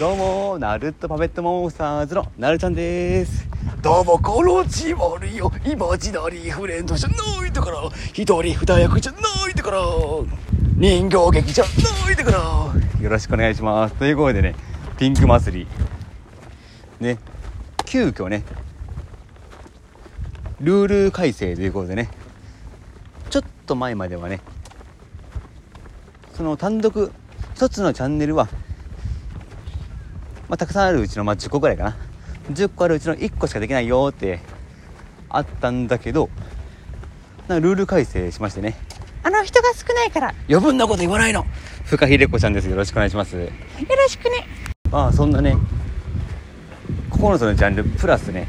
どうもナルトパペットモンスターズのナルちゃんです。どうもこのちまるよ、イマジナリーフレンドじゃないだから、一人二役じゃないだから、人形劇じゃないだから、よろしくお願いします。ということでね、ピンク祭りね、急遽ねルール改正ということでね、ちょっと前まではね、その単独一つのチャンネルは、たくさんあるうちの、10個くらいかな、10個あるうちの1個しかできないよってあったんだけど、なんかルール改正しましてね、人が少ないから余分なこと言わないの、ふかひれこちゃんです。よろしくお願いします。よろしくね。そんなね、9つのジャンルプラスね、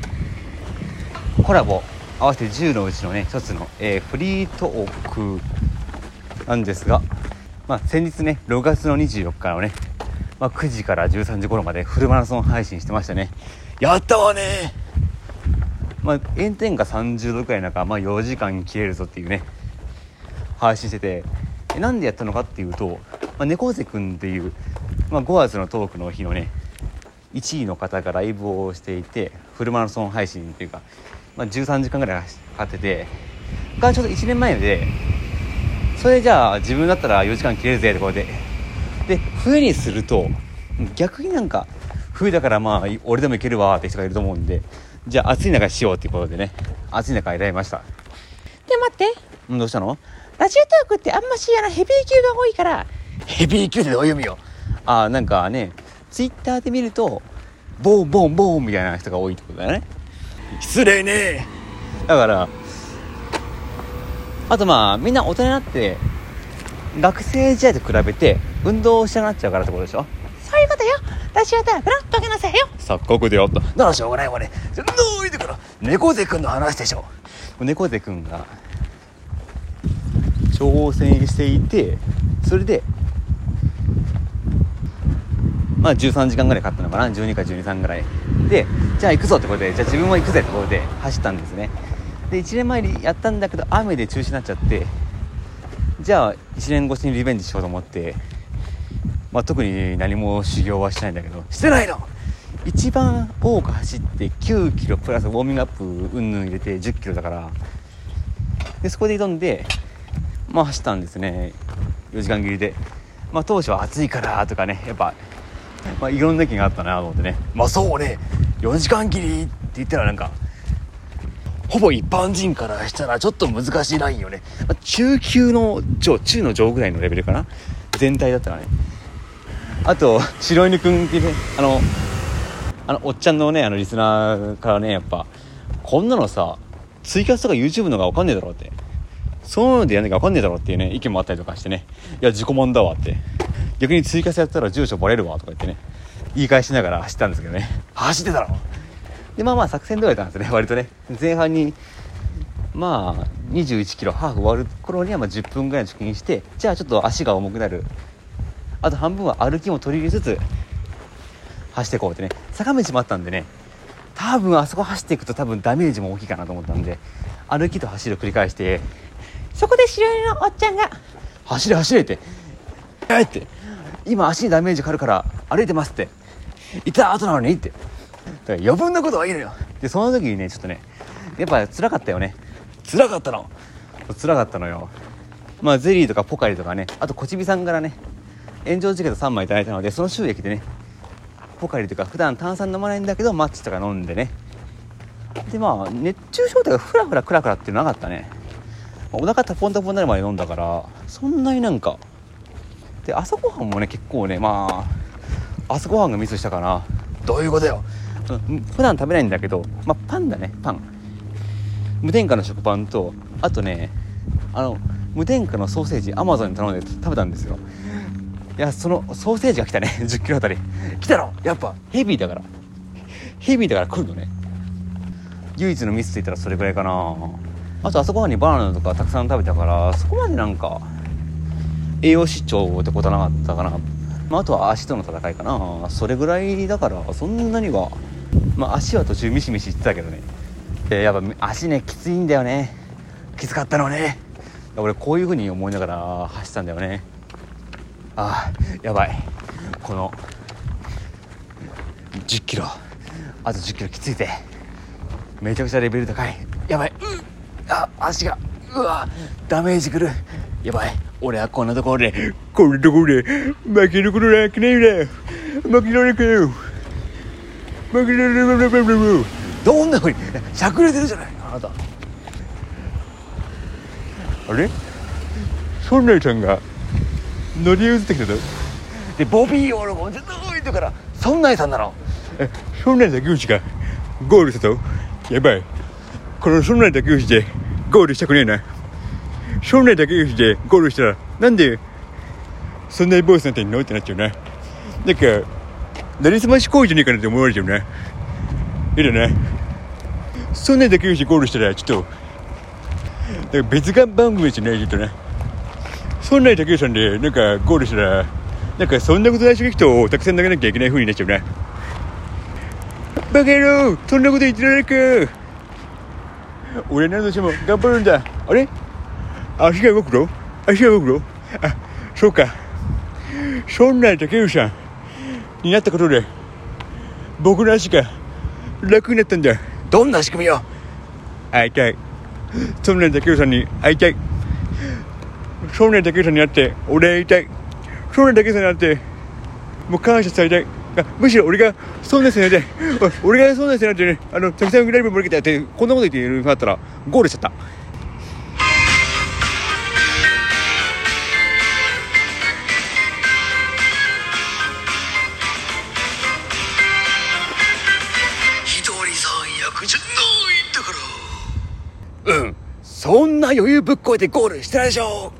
コラボ合わせて10のうちのね一つの、フリートークなんですが、先日ね6月の24日のね、9時から13時頃までフルマラソン配信してましたね。やったわね。炎天下30度くらいの中、4時間切れるぞっていうね配信してて、なんでやったのかっていうと、猫背くんっていう、5月のトークの日のね1位の方がライブをしていて、フルマラソン配信っていうか、13時間ぐらいかかっててが、ちょうど1年前で、それじゃあ自分だったら4時間切れるぜってことで冬にすると、逆になんか冬だから俺でもいけるわって人がいると思うんで、じゃあ暑い中しようっていうことでね、暑い中選びました。で、待って、どうしたの？ラジオトークってあんましヘビー級が多いから。ヘビー級でお読みよ。なんかね、ツイッターで見るとボンボンボンみたいな人が多いってことだね。失礼ね。だからあと、みんな大人になって学生時代と比べて運動をしたくなっちゃうからってことでしょ。そういうことよ。ラジオトークの時のせいよ。錯覚であった。ならしょうがないわね。どういてから猫背くんの話でしょ。猫背くんが挑戦していて、それで13時間ぐらいかかったのかな、12か12、3ぐらいで、じゃあ行くぞってことで、じゃあ自分も行くぜってことで走ったんですね。で、1年前にやったんだけど雨で中止になっちゃって、じゃあ1年越しにリベンジしようと思って、特に何も修行はしてないんだけど。してないの。一番多く走って9キロプラスウォーミングアップうんぬん入れて10キロだから、でそこで挑んで、走ったんですね、4時間切りで。当初は暑いからとかね、やっぱいろんな意見があったなと思ってね。そうね、4時間切りって言ったらなんかほぼ一般人からしたらちょっと難しいラインよね。中級の上、中の上ぐらいのレベルかな、全体だったらね。あと白犬くんってね、おっちゃんのね、リスナーからね、やっぱこんなのさ、ツイキャスとか YouTube のが分かんねえだろうって、そういうのでやんなきゃ分かんねえだろうっていうね意見もあったりとかしてね、いや自己満だわって、逆にツイキャスやったら住所バレるわとか言ってね、言い返しながら走ったんですけどね。走ってたろ。で、作戦通りだったんですね、割とね。前半に21キロハーフ終わる頃には10分ぐらいの貯金して、じゃあちょっと足が重くなる、あと半分は歩きも取り入れつつ走っていこうってね。坂道もあったんでね、多分あそこ走っていくと多分ダメージも大きいかなと思ったんで、歩きと走りを繰り返して、そこで白犬のおっちゃんが走れ走れってって今足にダメージかかるから歩いてますって言った後なのにって、だから余分なことはいいのよ。でその時にね、ちょっとねやっぱ辛かったよね。辛かったのよ。ゼリーとかポカリとかね、あとこちびさんからね炎上チケット3枚いただいたので、その収益でねポカリとか、普段炭酸飲まないんだけどマッチとか飲んでね。で熱中症とかフラフラクラクラってなかったね。お腹タポンになるまで飲んだから、そんなになんかで、朝ごはんもね結構ね、朝ごはんがミスしたかな。どういうことよ。普段食べないんだけど、パンだね、パン、無添加の食パンと、あとね無添加のソーセージ Amazon に頼んで食べたんですよ。いや、そのソーセージが来たね。10キロあたり来たろ。やっぱヘビーだから来るのね。唯一のミスついたらそれぐらいかな。あと朝ごはんにバナナとかたくさん食べたから、そこまでなんか栄養失調ってことはなかったかな。あとは足との戦いかな。それぐらいだから、そんなには足は途中ミシミシいってたけどね。やっぱ足ねきついんだよね。きつかったのね。俺こういう風に思いながら走ったんだよね。やばい、この10キロあと10キロきついぜ。めちゃくちゃレベル高い。やばい、あ、足が、うわ、ダメージくる。やばい、俺はこんなところで負けることなくないよな。負けられない。どんなふうにしゃくれてるじゃないあなた。あれ、そんなちゃんが乗り移ってきたぞ。でボビーオロゴンずっと動いてからそんないさんなの。そんないだけうちがゴールしたと。やばい、このそんないだけうちでゴールしたくねえな。そんないだけうちでゴールしたらなんでそんないボーイスなんていんのってなっちゃうな。なんかなりすまし行為じゃねえかなって思われちゃうな。いいだな。そんないだけうちでゴールしたらちょっとなんか別番組じゃないちょっとな。そんないだけうちさんでなんかゴールしたらなんかそんなことない刺激をたくさん投げなきゃいけない風になっちゃうな。バカ野郎、そんなこと言ってられるか。俺何としても頑張るんだ。あれ、足が動くの？あ、そうか。そんな竹内さんになったことで僕の足が楽になったんだ。どんな仕組みよ。会いたい。そんな竹内さんに会いたい。そんな竹内さんに会って俺会いたい。そんなだけじゃなくてもう感謝されたい。むしろ俺がそうですよね、俺がそうですよね、たくさんグライブもらけたってこんなこと言っているのあったらゴールしちゃった。一人三役じゃないんだから。うん、そんな余裕ぶっこいてゴールしてないでしょ。